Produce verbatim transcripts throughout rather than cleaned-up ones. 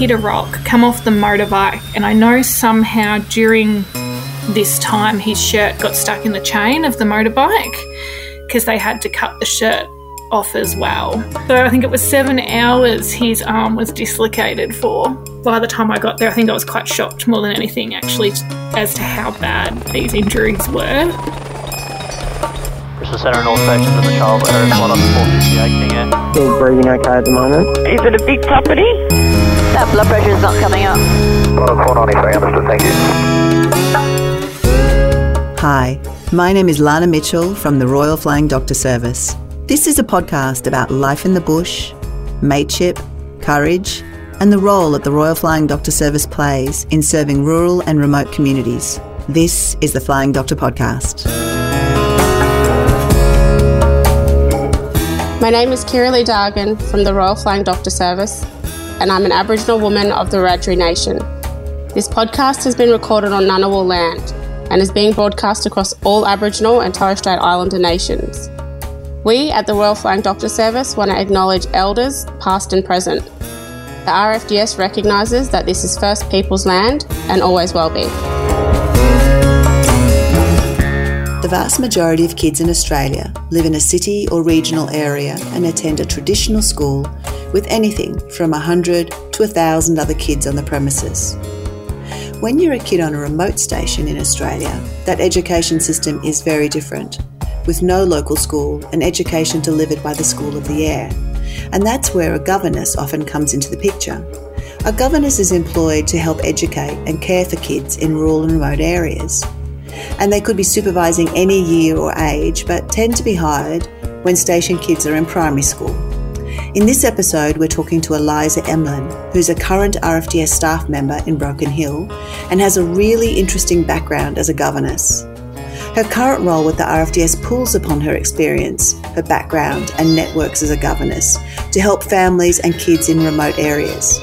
hit a rock, come off the motorbike, and I know somehow during this time his shirt got stuck in the chain of the motorbike because they had to cut the shirt off as well. So I think it was seven hours his arm was dislocated for. By the time I got there, I think I was quite shocked more than anything actually as to how bad these injuries were. This is Centre North Station to the child area, flight on four fifty-eight, can you hear? Still breathing okay at the moment. Is it a big property? That blood pressure is not coming up. four ninety-three, understood, thank you. Hi, my name is Lana Mitchell from the Royal Flying Doctor Service. This is a podcast about life in the bush, mateship, courage, and the role that the Royal Flying Doctor Service plays in serving rural and remote communities. This is the Flying Doctor Podcast. My name is Kiralee Dargan from the Royal Flying Doctor Service, and I'm an Aboriginal woman of the Wiradjuri Nation. This podcast has been recorded on Ngunnawal land and is being broadcast across all Aboriginal and Torres Strait Islander nations. We at the Royal Flying Doctor Service want to acknowledge Elders, past and present. The R F D S recognises that this is First Peoples land and always will be. The vast majority of kids in Australia live in a city or regional area and attend a traditional school with anything from one hundred to one thousand other kids on the premises. When you're a kid on a remote station in Australia, that education system is very different, with no local school and education delivered by the School of the Air. And that's where a governess often comes into the picture. A governess is employed to help educate and care for kids in rural and remote areas. And they could be supervising any year or age, but tend to be hired when station kids are in primary school. In this episode, we're talking to Eliza Emmlin, who's a current R F D S staff member in Broken Hill and has a really interesting background as a governess. Her current role with the R F D S pulls upon her experience, her background and networks as a governess to help families and kids in remote areas.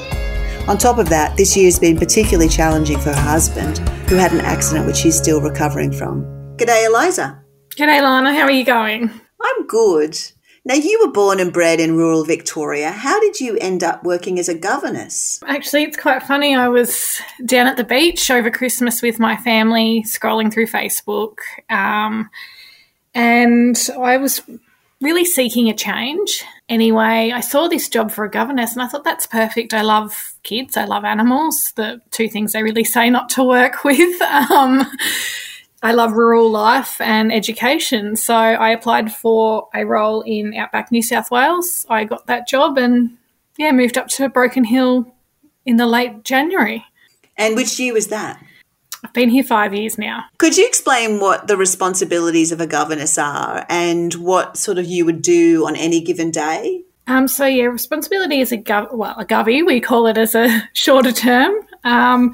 On top of that, this year's been particularly challenging for her husband, who had an accident which he's still recovering from. G'day, Eliza. G'day, Lana. How are you going? I'm good. Now, you were born and bred in rural Victoria. How did you end up working as a governess? Actually, it's quite funny. I was down at the beach over Christmas with my family, scrolling through Facebook, um, and I was really seeking a change. Anyway, I saw this job for a governess and I thought that's perfect. I love kids. I love animals, the two things they really say not to work with. Um I love rural life and education. So I applied for a role in Outback New South Wales. I got that job and, yeah, moved up to Broken Hill in the late January. And which year was that? I've been here five years now. Could you explain what the responsibilities of a governess are and what sort of you would do on any given day? Um, so, yeah, responsibility is a gov- well, a govvy, we call it as a shorter term, um,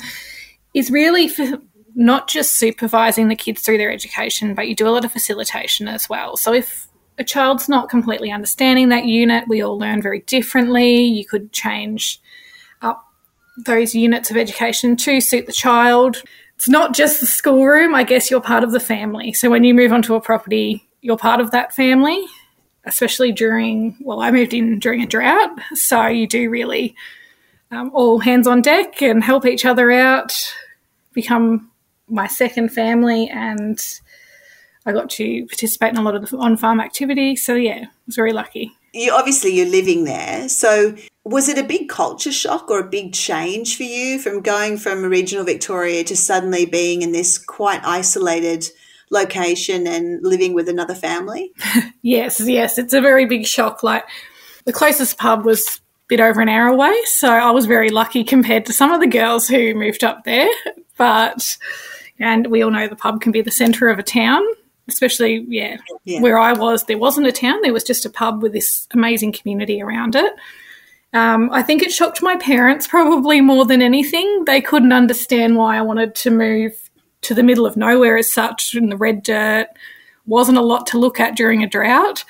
is really for not just supervising the kids through their education, but you do a lot of facilitation as well. So if a child's not completely understanding that unit, we all learn very differently. You could change up those units of education to suit the child. It's not just the schoolroom. I guess you're part of the family. So when you move onto a property, you're part of that family, especially during, well, I moved in during a drought. So you do really um, all hands on deck and help each other out, become my second family, and I got to participate in a lot of the on-farm activity. So, yeah, I was very lucky. You, obviously, you're living there. So was it a big culture shock or a big change for you from going from regional Victoria to suddenly being in this quite isolated location and living with another family? yes, yes, it's a very big shock. Like the closest pub was a bit over an hour away, so I was very lucky compared to some of the girls who moved up there. But and we all know the pub can be the centre of a town, especially, yeah, yeah, where I was, there wasn't a town. There was just a pub with this amazing community around it. Um, I think it shocked my parents probably more than anything. They couldn't understand why I wanted to move to the middle of nowhere as such, in the red dirt, wasn't a lot to look at during a drought.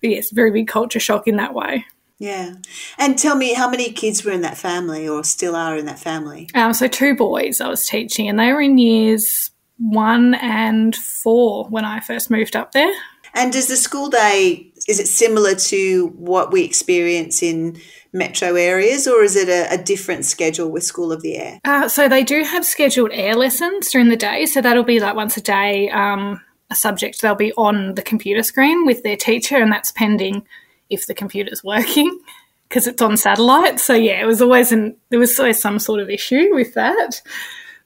But, yes, very big culture shock in that way. Yeah. And tell me, how many kids were in that family or still are in that family? Um, so two boys I was teaching, and they were in years one and four when I first moved up there. And does the school day is it similar to what we experience in metro areas, or is it a, a different schedule with School of the Air? Uh, so they do have scheduled air lessons during the day. So that'll be like once a day, um, a subject they'll be on the computer screen with their teacher, and that's pending if the computer's working because it's on satellite. So, yeah, it was always an, there was always some sort of issue with that.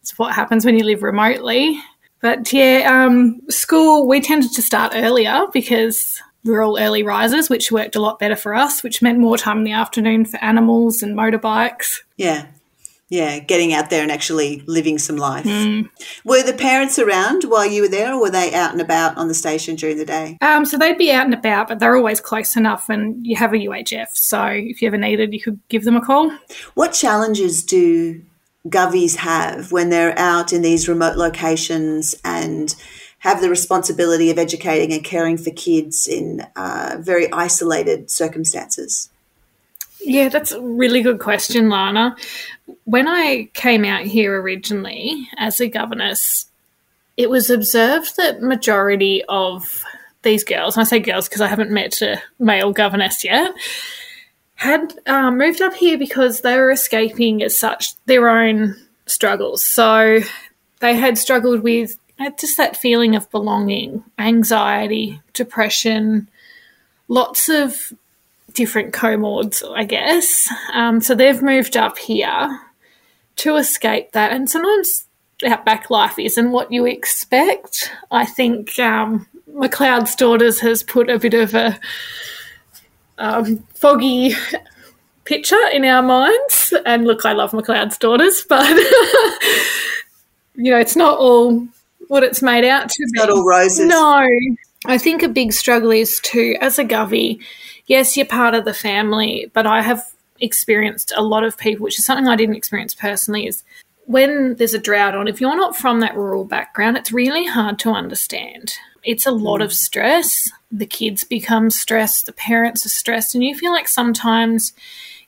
It's what happens when you live remotely. But, yeah, um, school, we tended to start earlier because we're all early risers, which worked a lot better for us, which meant more time in the afternoon for animals and motorbikes. Yeah, yeah, getting out there and actually living some life. Mm. Were the parents around while you were there, or were they out and about on the station during the day? Um, so they'd be out and about, but they're always close enough, and you have a U H F, so if you ever needed, you could give them a call. What challenges do govies have when they're out in these remote locations and have the responsibility of educating and caring for kids in uh, very isolated circumstances? Yeah, that's a really good question, Lana. When I came out here originally as a governess, it was observed that majority of these girls, and I say girls because I haven't met a male governess yet, had um, moved up here because they were escaping as such their own struggles. So they had struggled with just that feeling of belonging, anxiety, depression, lots of different comords, I guess. Um, so they've moved up here to escape that. And sometimes outback life isn't what you expect. I think um, MacLeod's Daughters has put a bit of a Um, foggy picture in our minds, and look, I love MacLeod's Daughters, but you know, it's not all what it's made out to be. Not all roses. No, I think a big struggle is too, as a govie, yes, you're part of the family, but I have experienced a lot of people, which is something I didn't experience personally, is when there's a drought on, if you're not from that rural background, it's really hard to understand. It's a lot of stress. The kids become stressed, the parents are stressed, and you feel like sometimes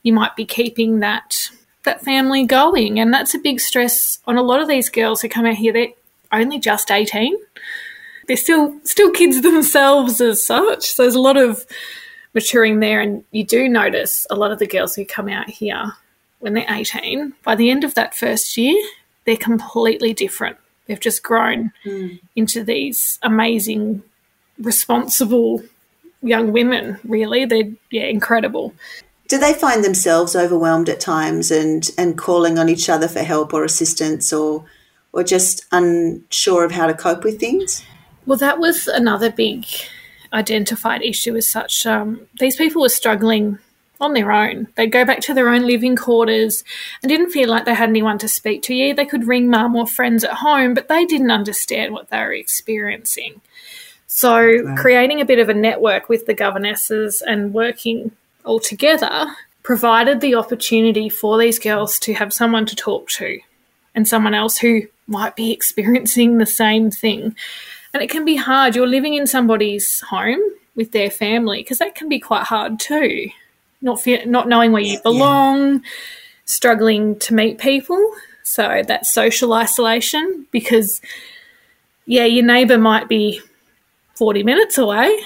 you might be keeping that that family going, and that's a big stress on a lot of these girls who come out here. They're only just eighteen. They're still still kids themselves as such, so there's a lot of maturing there, and you do notice a lot of the girls who come out here when they're eighteen, by the end of that first year, they're completely different. They've just grown mm. into these amazing, responsible young women, really. They're yeah, incredible. Do they find themselves overwhelmed at times and, and calling on each other for help or assistance, or or just unsure of how to cope with things? Well, that was another big identified issue as such. Um, these people were struggling on their own. They'd go back to their own living quarters and didn't feel like they had anyone to speak to. Yeah, they could ring mum or friends at home, but they didn't understand what they were experiencing. So wow. creating a bit of a network with the governesses and working all together provided the opportunity for these girls to have someone to talk to and someone else who might be experiencing the same thing. And it can be hard. You're living in somebody's home with their family, because that can be quite hard too. Not fear, not knowing where you belong, yeah. struggling to meet people. So that's social isolation, because, yeah, your neighbour might be forty minutes away,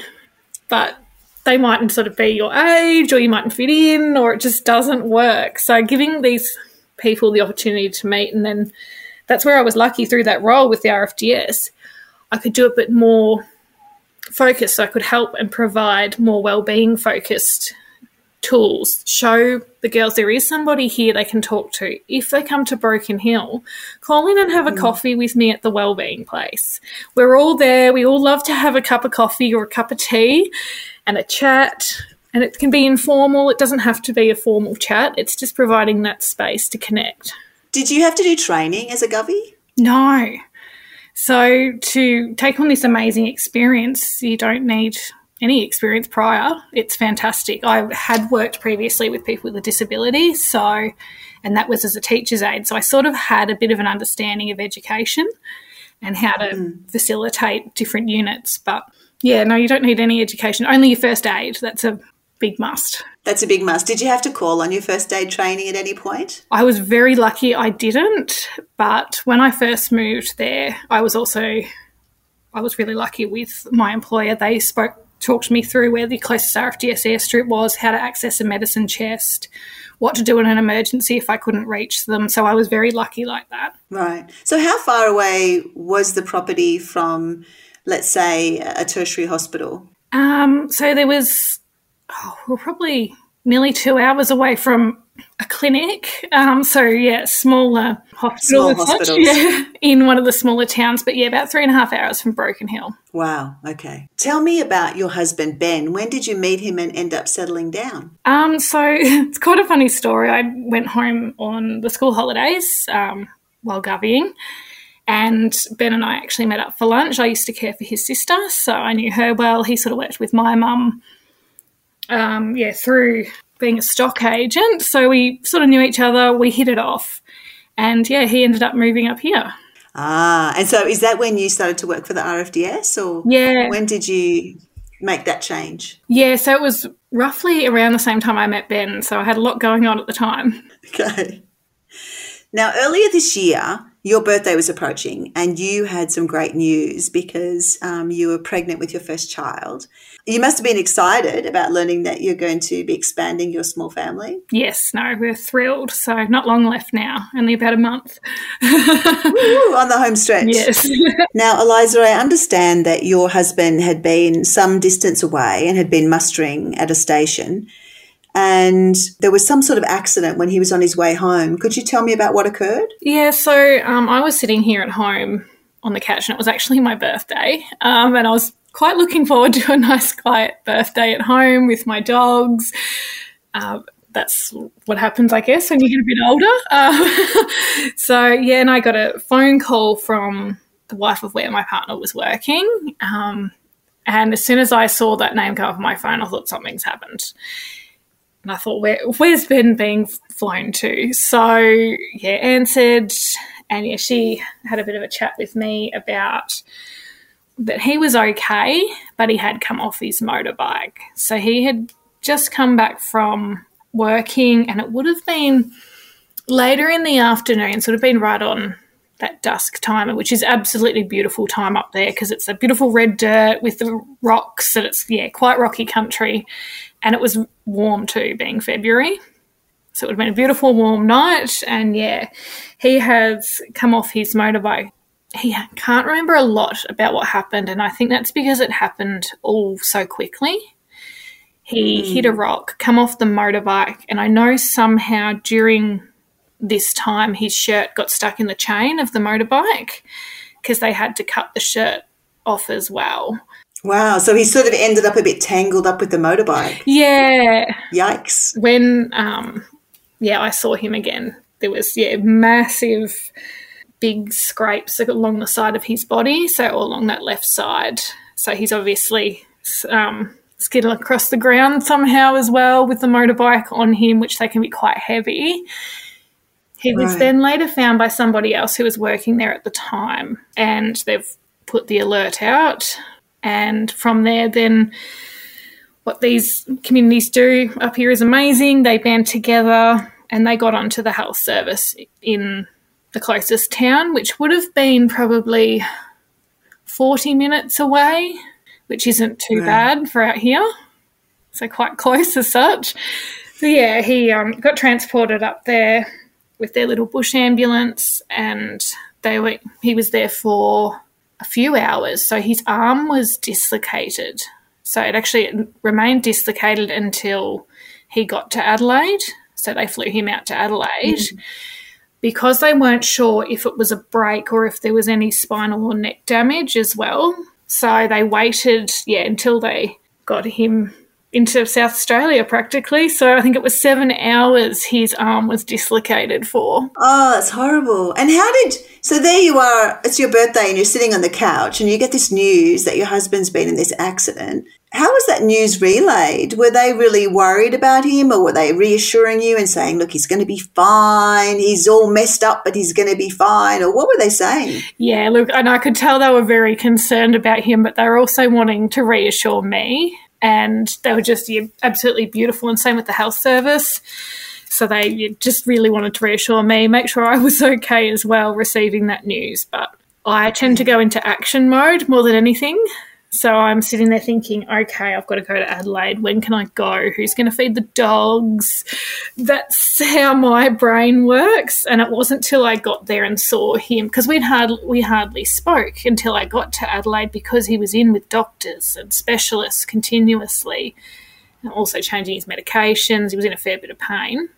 but they mightn't sort of be your age, or you mightn't fit in, or it just doesn't work. So giving these people the opportunity to meet, and then that's where I was lucky through that role with the R F D S. I could do a bit more focused, so I could help and provide more wellbeing focused tools, show the girls there is somebody here they can talk to. If they come to Broken Hill, call in and have a mm. coffee with me at the wellbeing place. We're all there. We all love to have a cup of coffee or a cup of tea and a chat, and it can be informal. It doesn't have to be a formal chat. It's just providing that space to connect. Did you have to do training as a govie? No. So to take on this amazing experience, you don't need any experience prior. It's fantastic. I had worked previously with people with a disability, so, and that was as a teacher's aide, so I sort of had a bit of an understanding of education and how to mm. facilitate different units. But, yeah, no, you don't need any education, only your first aid. That's a big must. That's a big must. Did you have to call on your first aid training at any point? I was very lucky I didn't, but when I first moved there, I was also I was really lucky with my employer. They spoke talked me through where the closest R F D S airstrip was, how to access a medicine chest, what to do in an emergency if I couldn't reach them. So I was very lucky like that. Right. So how far away was the property from, let's say, a tertiary hospital? Um, so there was oh, we're probably nearly two hours away from a clinic. Um, so, yeah, smaller hospital. Small hospitals. Yeah, in one of the smaller towns. But, yeah, about three and a half hours from Broken Hill. Wow. Okay. Tell me about your husband, Ben. When did you meet him and end up settling down? Um, so it's quite a funny story. I went home on the school holidays um, while govvying, and Ben and I actually met up for lunch. I used to care for his sister, so I knew her well. He sort of worked with my mum, um, yeah, through being a stock agent. So we sort of knew each other. We hit it off. And, yeah, he ended up moving up here. Ah, and so is that when you started to work for the R F D S, or yeah. when did you make that change? Yeah, so it was roughly around the same time I met Ben, so I had a lot going on at the time. Okay. Now, earlier this year, your birthday was approaching and you had some great news because um, you were pregnant with your first child. You must have been excited about learning that you're going to be expanding your small family. Yes, no, we were thrilled. So not long left now, only about a month. Woo, on the home stretch. Yes. Now, Eliza, I understand that your husband had been some distance away and had been mustering at a station, and there was some sort of accident when he was on his way home. Could you tell me about what occurred? Yeah, so um, I was sitting here at home on the couch, and it was actually my birthday, um, and I was quite looking forward to a nice quiet birthday at home with my dogs. Uh, that's what happens, I guess, when you get a bit older. Um, so, yeah, and I got a phone call from the wife of where my partner was working, um, and as soon as I saw that name go up on my phone, I thought something's happened. And I thought, Where, where's Ben being flown to? So, yeah, answered. And, yeah, she had a bit of a chat with me about that he was okay, but he had come off his motorbike. So he had just come back from working, and it would have been later in the afternoon, so it would have been right on that dusk time, which is absolutely beautiful time up there because it's a beautiful red dirt with the rocks, and it's, yeah, quite rocky country. And it was warm too, being February. So it would have been a beautiful warm night. And, yeah, he has come off his motorbike. He can't remember a lot about what happened, and I think that's because it happened all so quickly. He mm. hit a rock, come off the motorbike, and I know somehow during this time his shirt got stuck in the chain of the motorbike because they had to cut the shirt off as well. Wow, so he sort of ended up a bit tangled up with the motorbike. Yeah. Yikes. When, um, yeah, I saw him again, there was, yeah, massive big scrapes along the side of his body, so along that left side. So he's obviously um, skidded across the ground somehow as well with the motorbike on him, which they can be quite heavy. He was right. then later found by somebody else who was working there at the time, and they've put the alert out. And from there, then what these communities do up here is amazing. They band together and they got onto the health service in the closest town, which would have been probably forty minutes away, which isn't too yeah. bad for out here. So quite close as such. So, yeah, he um, got transported up there with their little bush ambulance, and they were he was there for a few hours. So his arm was dislocated. So it actually remained dislocated until he got to Adelaide. So they flew him out to Adelaide mm-hmm. because they weren't sure if it was a break or if there was any spinal or neck damage as well. So they waited, yeah, until they got him into South Australia practically. So I think it was seven hours his arm was dislocated for. Oh, that's horrible. And how did – so there you are, it's your birthday and you're sitting on the couch and you get this news that your husband's been in this accident. How was that news relayed? Were they really worried about him, or were they reassuring you and saying, look, he's going to be fine, he's all messed up but he's going to be fine, or what were they saying? Yeah, look, and I could tell they were very concerned about him, but they were also wanting to reassure me. And they were just yeah, absolutely beautiful, and same with the health service. So they just really wanted to reassure me, make sure I was okay as well receiving that news. But I tend to go into action mode more than anything. So I'm sitting there thinking, okay, I've got to go to Adelaide. When can I go? Who's going to feed the dogs? That's how my brain works. And it wasn't till I got there and saw him, because we'd hardly, we hardly spoke until I got to Adelaide, because he was in with doctors and specialists continuously, and also changing his medications. He was in a fair bit of pain.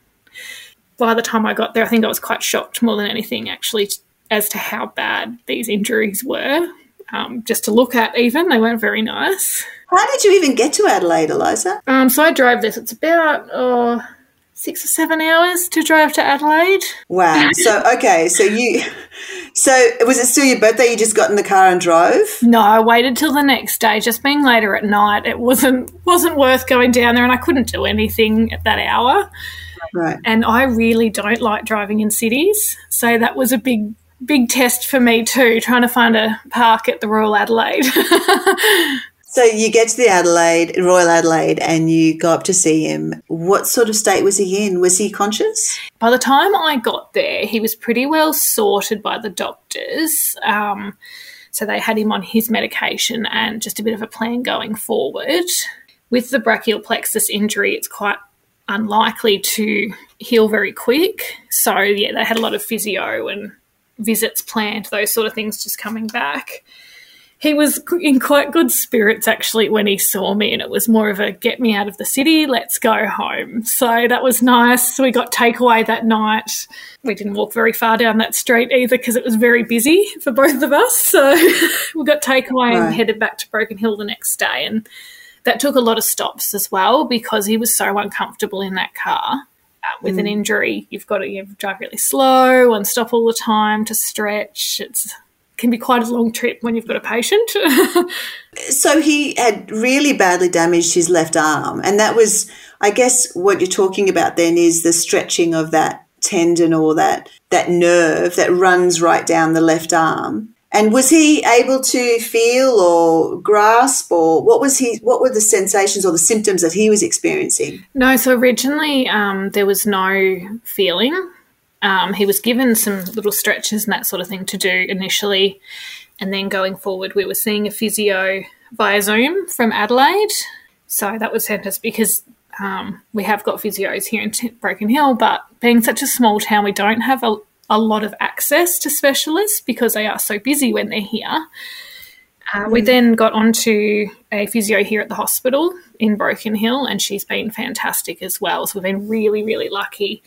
By the time I got there, I think I was quite shocked more than anything actually as to how bad these injuries were. Um, just to look at even. They weren't very nice. How did you even get to Adelaide, Eliza? Um, so I drove this. It's about oh, six or seven hours to drive to Adelaide. Wow. So, okay, so you – so was it still your birthday? You just got in the car and drove? No, I waited till the next day, just being later at night. It wasn't wasn't worth going down there, and I couldn't do anything at that hour. Right. And I really don't like driving in cities, so that was a big – big test for me too, trying to find a park at the Royal Adelaide. So you get to the Adelaide, Royal Adelaide, and you go up to see him. What sort of state was he in? Was he conscious? By the time I got there, he was pretty well sorted by the doctors. Um, so they had him on his medication and just a bit of a plan going forward. With the brachial plexus injury, it's quite unlikely to heal very quick. So, yeah, they had a lot of physio and visits planned, those sort of things just coming back. He was in quite good spirits actually when he saw me, and it was more of a get me out of the city, let's go home. So that was nice. We got takeaway that night. We didn't walk very far down that street either because it was very busy for both of us. So we got takeaway right. and headed back to Broken Hill the next day, and that took a lot of stops as well because he was so uncomfortable in that car. With an injury, you've got to you know, drive really slow and stop all the time to stretch. It's can be quite a long trip when you've got a patient. So he had really badly damaged his left arm, and that was, I guess, what you're talking about then is the stretching of that tendon or that, that nerve that runs right down the left arm. And was he able to feel or grasp, or what was he? What were the sensations or the symptoms that he was experiencing? No, so originally um, there was no feeling. Um, he was given some little stretches and that sort of thing to do initially, and then going forward we were seeing a physio via Zoom from Adelaide. So that was sent us because um, we have got physios here in Broken Hill, but being such a small town we don't have a a lot of access to specialists because they are so busy when they're here. Uh, mm. We then got onto a physio here at the hospital in Broken Hill, and she's been fantastic as well. So we've been really, really lucky.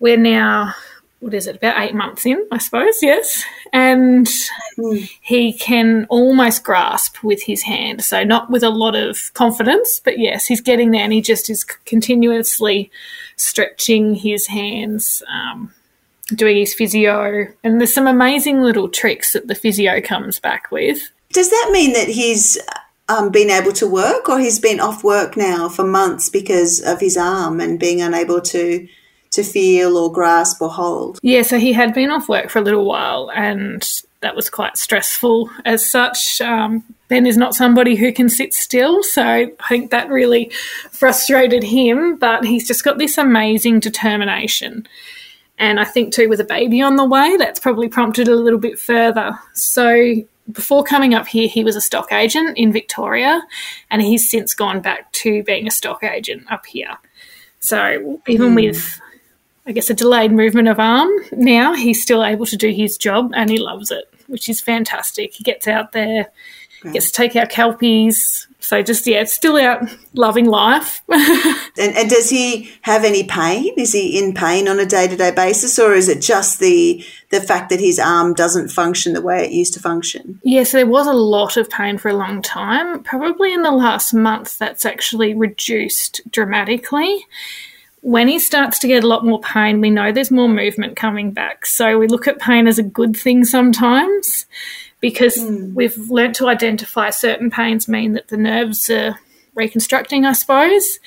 We're now, what is it, about eight months in, I suppose, yes, and mm. he can almost grasp with his hand, so not with a lot of confidence, but, yes, he's getting there, and he just is continuously stretching his hands, um doing his physio, and there's some amazing little tricks that the physio comes back with. Does that mean that he's um, been able to work, or he's been off work now for months because of his arm and being unable to to feel or grasp or hold? Yeah, so he had been off work for a little while, and that was quite stressful as such. Um, Ben is not somebody who can sit still, so I think that really frustrated him, but he's just got this amazing determination. And I think too, with a baby on the way, that's probably prompted a little bit further. So before coming up here, he was a stock agent in Victoria, and he's since gone back to being a stock agent up here. So even mm. with, I guess, a delayed movement of arm now, he's still able to do his job, and he loves it, which is fantastic. He gets out there, right. gets to take out kelpies. So just, yeah, it's still out loving life. and, and does he have any pain? Is he in pain on a day-to-day basis, or is it just the the fact that his arm doesn't function the way it used to function? Yes, yeah, so there was a lot of pain for a long time. Probably in the last month that's actually reduced dramatically. When he starts to get a lot more pain, we know there's more movement coming back. So we look at pain as a good thing sometimes, because mm. we've learnt to identify certain pains mean that the nerves are reconstructing, I suppose,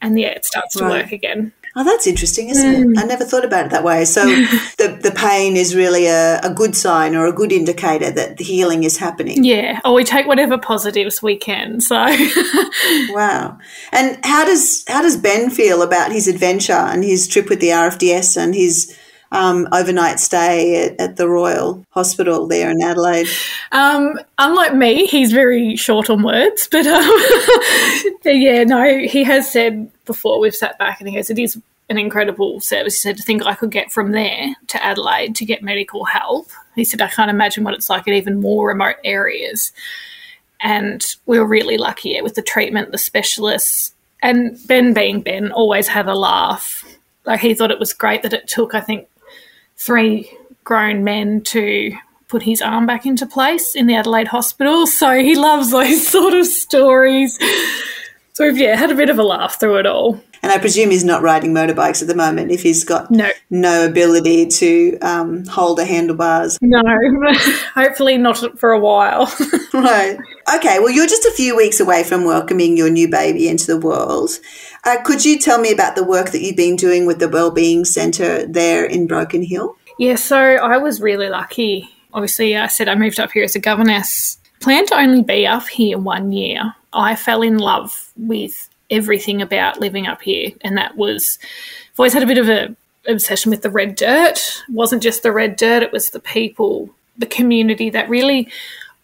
and, yeah, it starts right. to work again. Oh, that's interesting, isn't mm. it? I never thought about it that way. So the, the pain is really a, a good sign or a good indicator that the healing is happening. Yeah, or we take whatever positives we can. So Wow. And how does how does Ben feel about his adventure and his trip with the R F D S and his um, overnight stay at, at the Royal Hospital there in Adelaide? Um, unlike me, he's very short on words, but, um, but yeah, no, he has said before we've sat back and he goes, it is an incredible service. He said, to think I could get from there to Adelaide to get medical help. He said, I can't imagine what it's like in even more remote areas. And we were really lucky yeah, with the treatment, the specialists, and Ben being Ben always had a laugh. Like he thought it was great that it took, I think, three grown men to put his arm back into place in the Adelaide hospital. So he loves those sort of stories. So we've, yeah, had a bit of a laugh through it all. And I presume he's not riding motorbikes at the moment if he's got no, no ability to um, hold the handlebars. No, hopefully not for a while. Right. Okay, well, you're just a few weeks away from welcoming your new baby into the world. Uh, could you tell me about the work that you've been doing with the Wellbeing Centre there in Broken Hill? Yeah, so I was really lucky. Obviously, I said I moved up here as a governess. Planned to only be up here one year. I fell in love with everything about living up here, and that was, I've always had a bit of an obsession with the red dirt. It wasn't just the red dirt, it was the people, the community, that really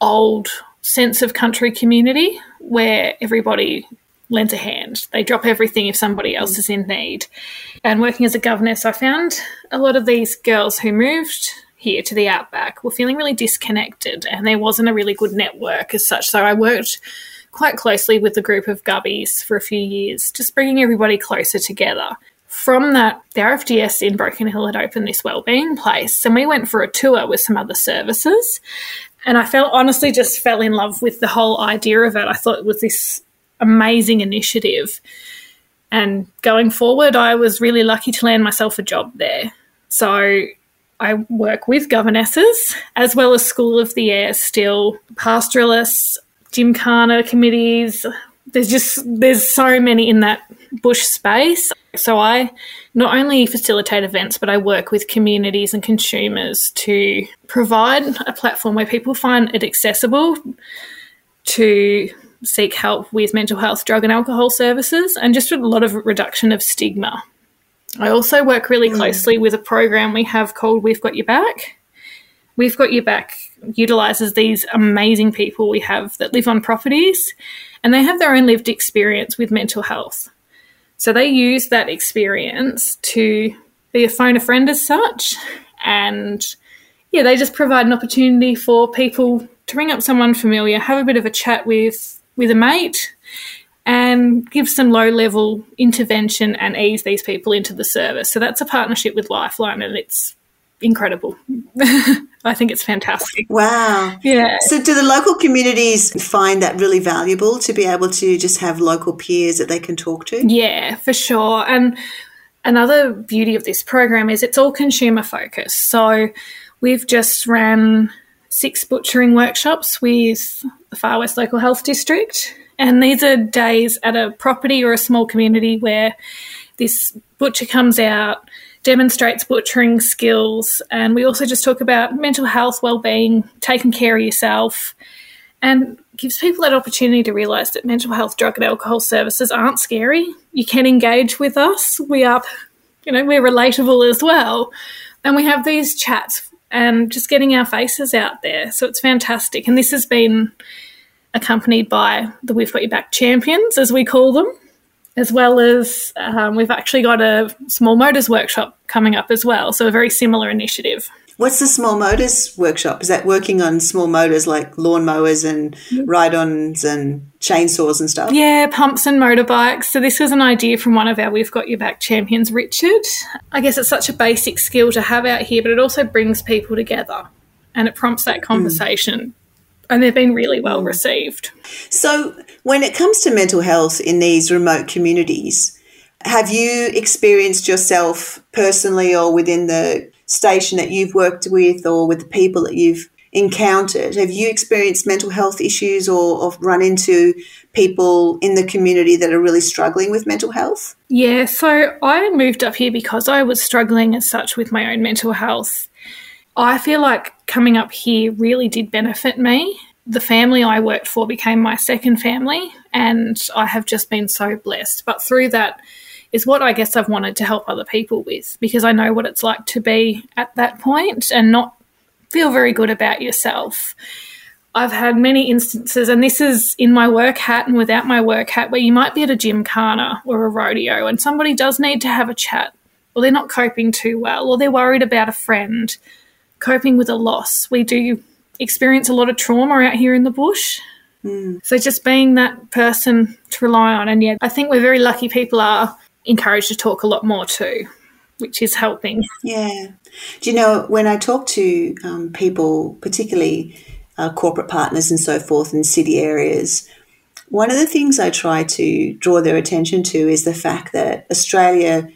old sense of country community where everybody lends a hand. They drop everything if somebody else is in need. And working as a governess, I found a lot of these girls who moved here to the outback were feeling really disconnected, and there wasn't a really good network as such. So I worked quite closely with a group of gubbies for a few years, just bringing everybody closer together. From that, the R F D S in Broken Hill had opened this wellbeing place, and we went for a tour with some other services, and I felt, honestly just fell in love with the whole idea of it. I thought it was this amazing initiative, and going forward, I was really lucky to land myself a job there. So I work with governesses as well as School of the Air still, pastoralists, gymkhana committees. There's just there's so many in that bush space. So I not only facilitate events, but I work with communities and consumers to provide a platform where people find it accessible to seek help with mental health, drug and alcohol services, and just a lot of reduction of stigma. I also work really closely with a program we have called We've Got Your Back. We've Got Your Back utilises these amazing people we have that live on properties, and they have their own lived experience with mental health. So they use that experience to be a phone a friend as such, and, yeah, they just provide an opportunity for people to ring up someone familiar, have a bit of a chat with, with a mate, and give some low-level intervention and ease these people into the service. So that's a partnership with Lifeline, and it's incredible. I think it's fantastic. Wow. Yeah. So do the local communities find that really valuable to be able to just have local peers that they can talk to? Yeah, for sure. And another beauty of this program is it's all consumer focused. So we've just ran six butchering workshops with the Far West local health district, and these are days at a property or a small community where this butcher comes out, demonstrates butchering skills, and we also just talk about mental health, wellbeing, taking care of yourself, and gives people that opportunity to realise that mental health, drug and alcohol services aren't scary. You can engage with us. We are, you know, we're relatable as well, and we have these chats and just getting our faces out there. So it's fantastic, and this has been accompanied by the We've Got Your Back champions, as we call them, as well as um, we've actually got a small motors workshop coming up as well, so a very similar initiative. What's the small motors workshop? Is that working on small motors like lawnmowers and ride-ons and chainsaws and stuff? Yeah, pumps and motorbikes. So this was an idea from one of our We've Got Your Back champions, Richard. I guess it's such a basic skill to have out here, but it also brings people together and it prompts that conversation. Mm. And they've been really well received. So when it comes to mental health in these remote communities, have you experienced yourself personally or within the station that you've worked with or with the people that you've encountered, have you experienced mental health issues or, or run into people in the community that are really struggling with mental health? Yeah, so I moved up here because I was struggling as such with my own mental health. I feel like coming up here really did benefit me. The family I worked for became my second family, and I have just been so blessed. But through that, is what I guess I've wanted to help other people with, because I know what it's like to be at that point and not feel very good about yourself. I've had many instances, and this is in my work hat and without my work hat, where you might be at a gymkhana or a rodeo and somebody does need to have a chat, or they're not coping too well, or they're worried about a friend, coping with a loss. We do experience a lot of trauma out here in the bush. Mm. So just being that person to rely on. And, yeah, I think we're very lucky people are encouraged to talk a lot more too, which is helping. Yeah. Do you know, when I talk to um, people, particularly uh, corporate partners and so forth in city areas, one of the things I try to draw their attention to is the fact that Australia,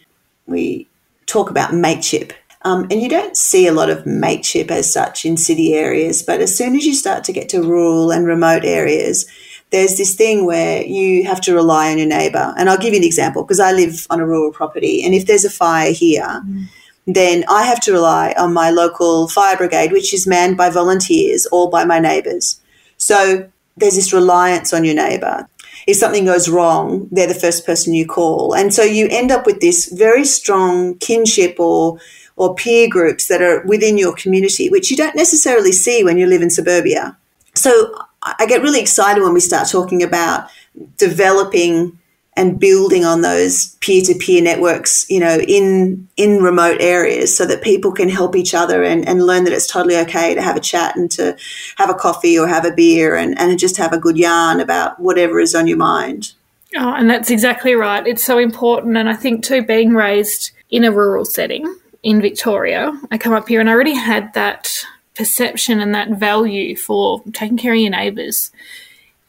we talk about mateship. Um, and you don't see a lot of mateship as such in city areas, but as soon as you start to get to rural and remote areas, there's this thing where you have to rely on your neighbour. And I'll give you an example, because I live on a rural property, and if there's a fire here, mm. then I have to rely on my local fire brigade, which is manned by volunteers or by my neighbours. So there's this reliance on your neighbour. If something goes wrong, they're the first person you call. And so you end up with this very strong kinship or or peer groups that are within your community, which you don't necessarily see when you live in suburbia. So I get really excited when we start talking about developing and building on those peer-to-peer networks, you know, in in remote areas, so that people can help each other and, and learn that it's totally okay to have a chat and to have a coffee or have a beer and, and just have a good yarn about whatever is on your mind. Oh, and that's exactly right. It's so important. And I think too, being raised in a rural setting in Victoria, I come up here and I already had that perception and that value for taking care of your neighbours.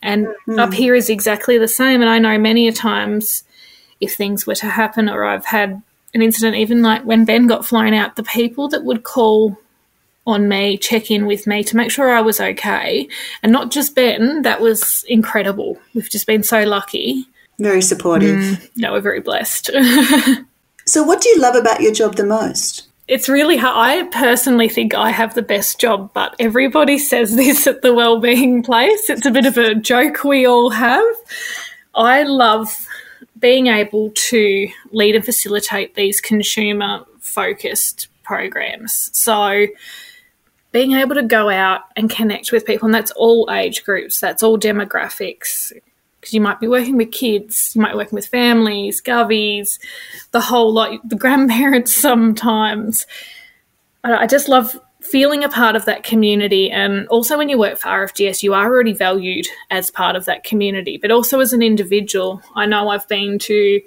And mm. up here is exactly the same. And I know many a times if things were to happen, or I've had an incident, even like when Ben got flown out, the people that would call on me, check in with me to make sure I was okay, and not just Ben, that was incredible. We've just been so lucky. Very supportive. Mm, no, we're very blessed. So what do you love about your job the most? It's really hard. I personally think I have the best job, but everybody says this at the wellbeing place. It's a bit of a joke we all have. I love being able to lead and facilitate these consumer-focused programs. So being able to go out and connect with people, and that's all age groups, that's all demographics, because you might be working with kids, you might be working with families, govies, the whole lot, the grandparents sometimes. I just love feeling a part of that community. And also when you work for R F D S, you are already valued as part of that community, but also as an individual. I know I've been to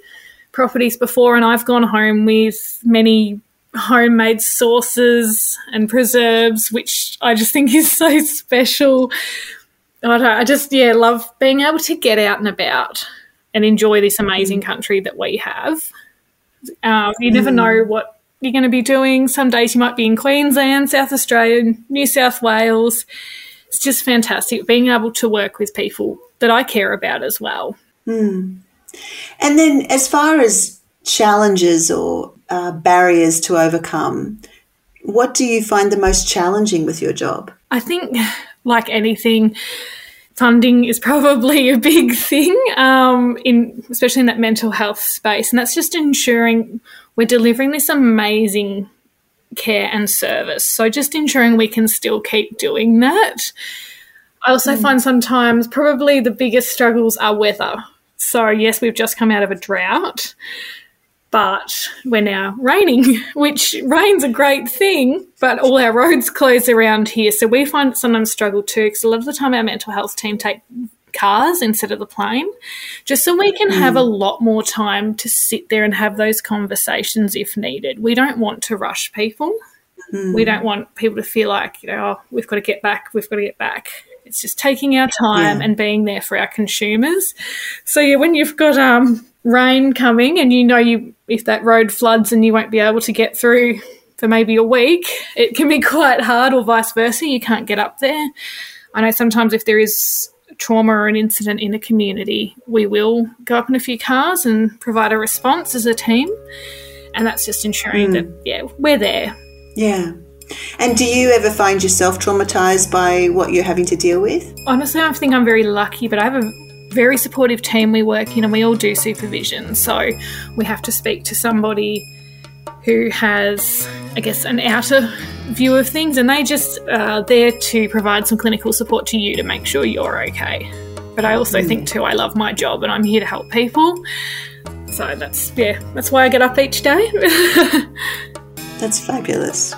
properties before and I've gone home with many homemade sauces and preserves, which I just think is so special. I just, yeah, love being able to get out and about and enjoy this amazing country that we have. Uh, you never know what you're going to be doing. Some days you might be in Queensland, South Australia, New South Wales. It's just fantastic being able to work with people that I care about as well. Mm. And then as far as challenges or uh, barriers to overcome, what do you find the most challenging with your job? I think, like anything, funding is probably a big thing, um, in especially in that mental health space, and that's just ensuring we're delivering this amazing care and service. So just ensuring we can still keep doing that. I also mm. find sometimes probably the biggest struggles are weather. So, yes, we've just come out of a drought, but we're now raining, which rain's a great thing, but all our roads close around here. So we find it sometimes struggle too, because a lot of the time our mental health team take cars instead of the plane, just so we can mm. have a lot more time to sit there and have those conversations if needed. We don't want to rush people. Mm. We don't want people to feel like, you know, oh, we've got to get back, we've got to get back. It's just taking our time yeah. and being there for our consumers. So, yeah, when you've got um. rain coming and you know you if that road floods and you won't be able to get through for maybe a week, it can be quite hard, or vice versa, you can't get up there. I know sometimes if there is trauma or an incident in a community, we will go up in a few cars and provide a response as a team, and that's just ensuring mm. that yeah we're there. Yeah. And do you ever find yourself traumatised by what you're having to deal with? Honestly, I think I'm very lucky, but I have a very supportive team we work in, and we all do supervision. So we have to speak to somebody who has, I guess, an outer view of things, and they just are there to provide some clinical support to you to make sure you're okay. But I also mm. think too, I love my job and I'm here to help people. So that's, yeah, that's why I get up each day. That's fabulous.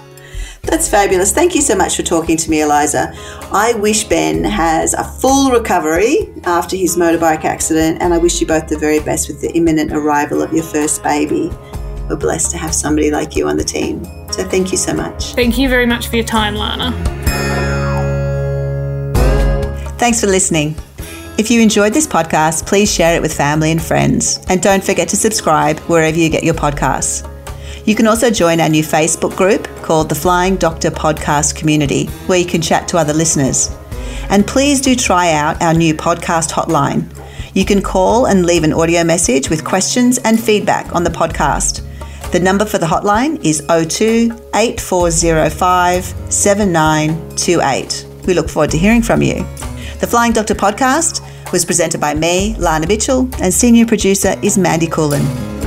That's fabulous. Thank you so much for talking to me, Eliza. I wish Ben has a full recovery after his motorbike accident, and I wish you both the very best with the imminent arrival of your first baby. We're blessed to have somebody like you on the team. So thank you so much. Thank you very much for your time, Lana. Thanks for listening. If you enjoyed this podcast, please share it with family and friends. And don't forget to subscribe wherever you get your podcasts. You can also join our new Facebook group called the Flying Doctor Podcast Community, where you can chat to other listeners. And please do try out our new podcast hotline. You can call and leave an audio message with questions and feedback on the podcast. The number for the hotline is oh two, eight four oh five, seven nine two eight. We look forward to hearing from you. The Flying Doctor Podcast was presented by me, Lana Mitchell, and senior producer is Mandy Coolin.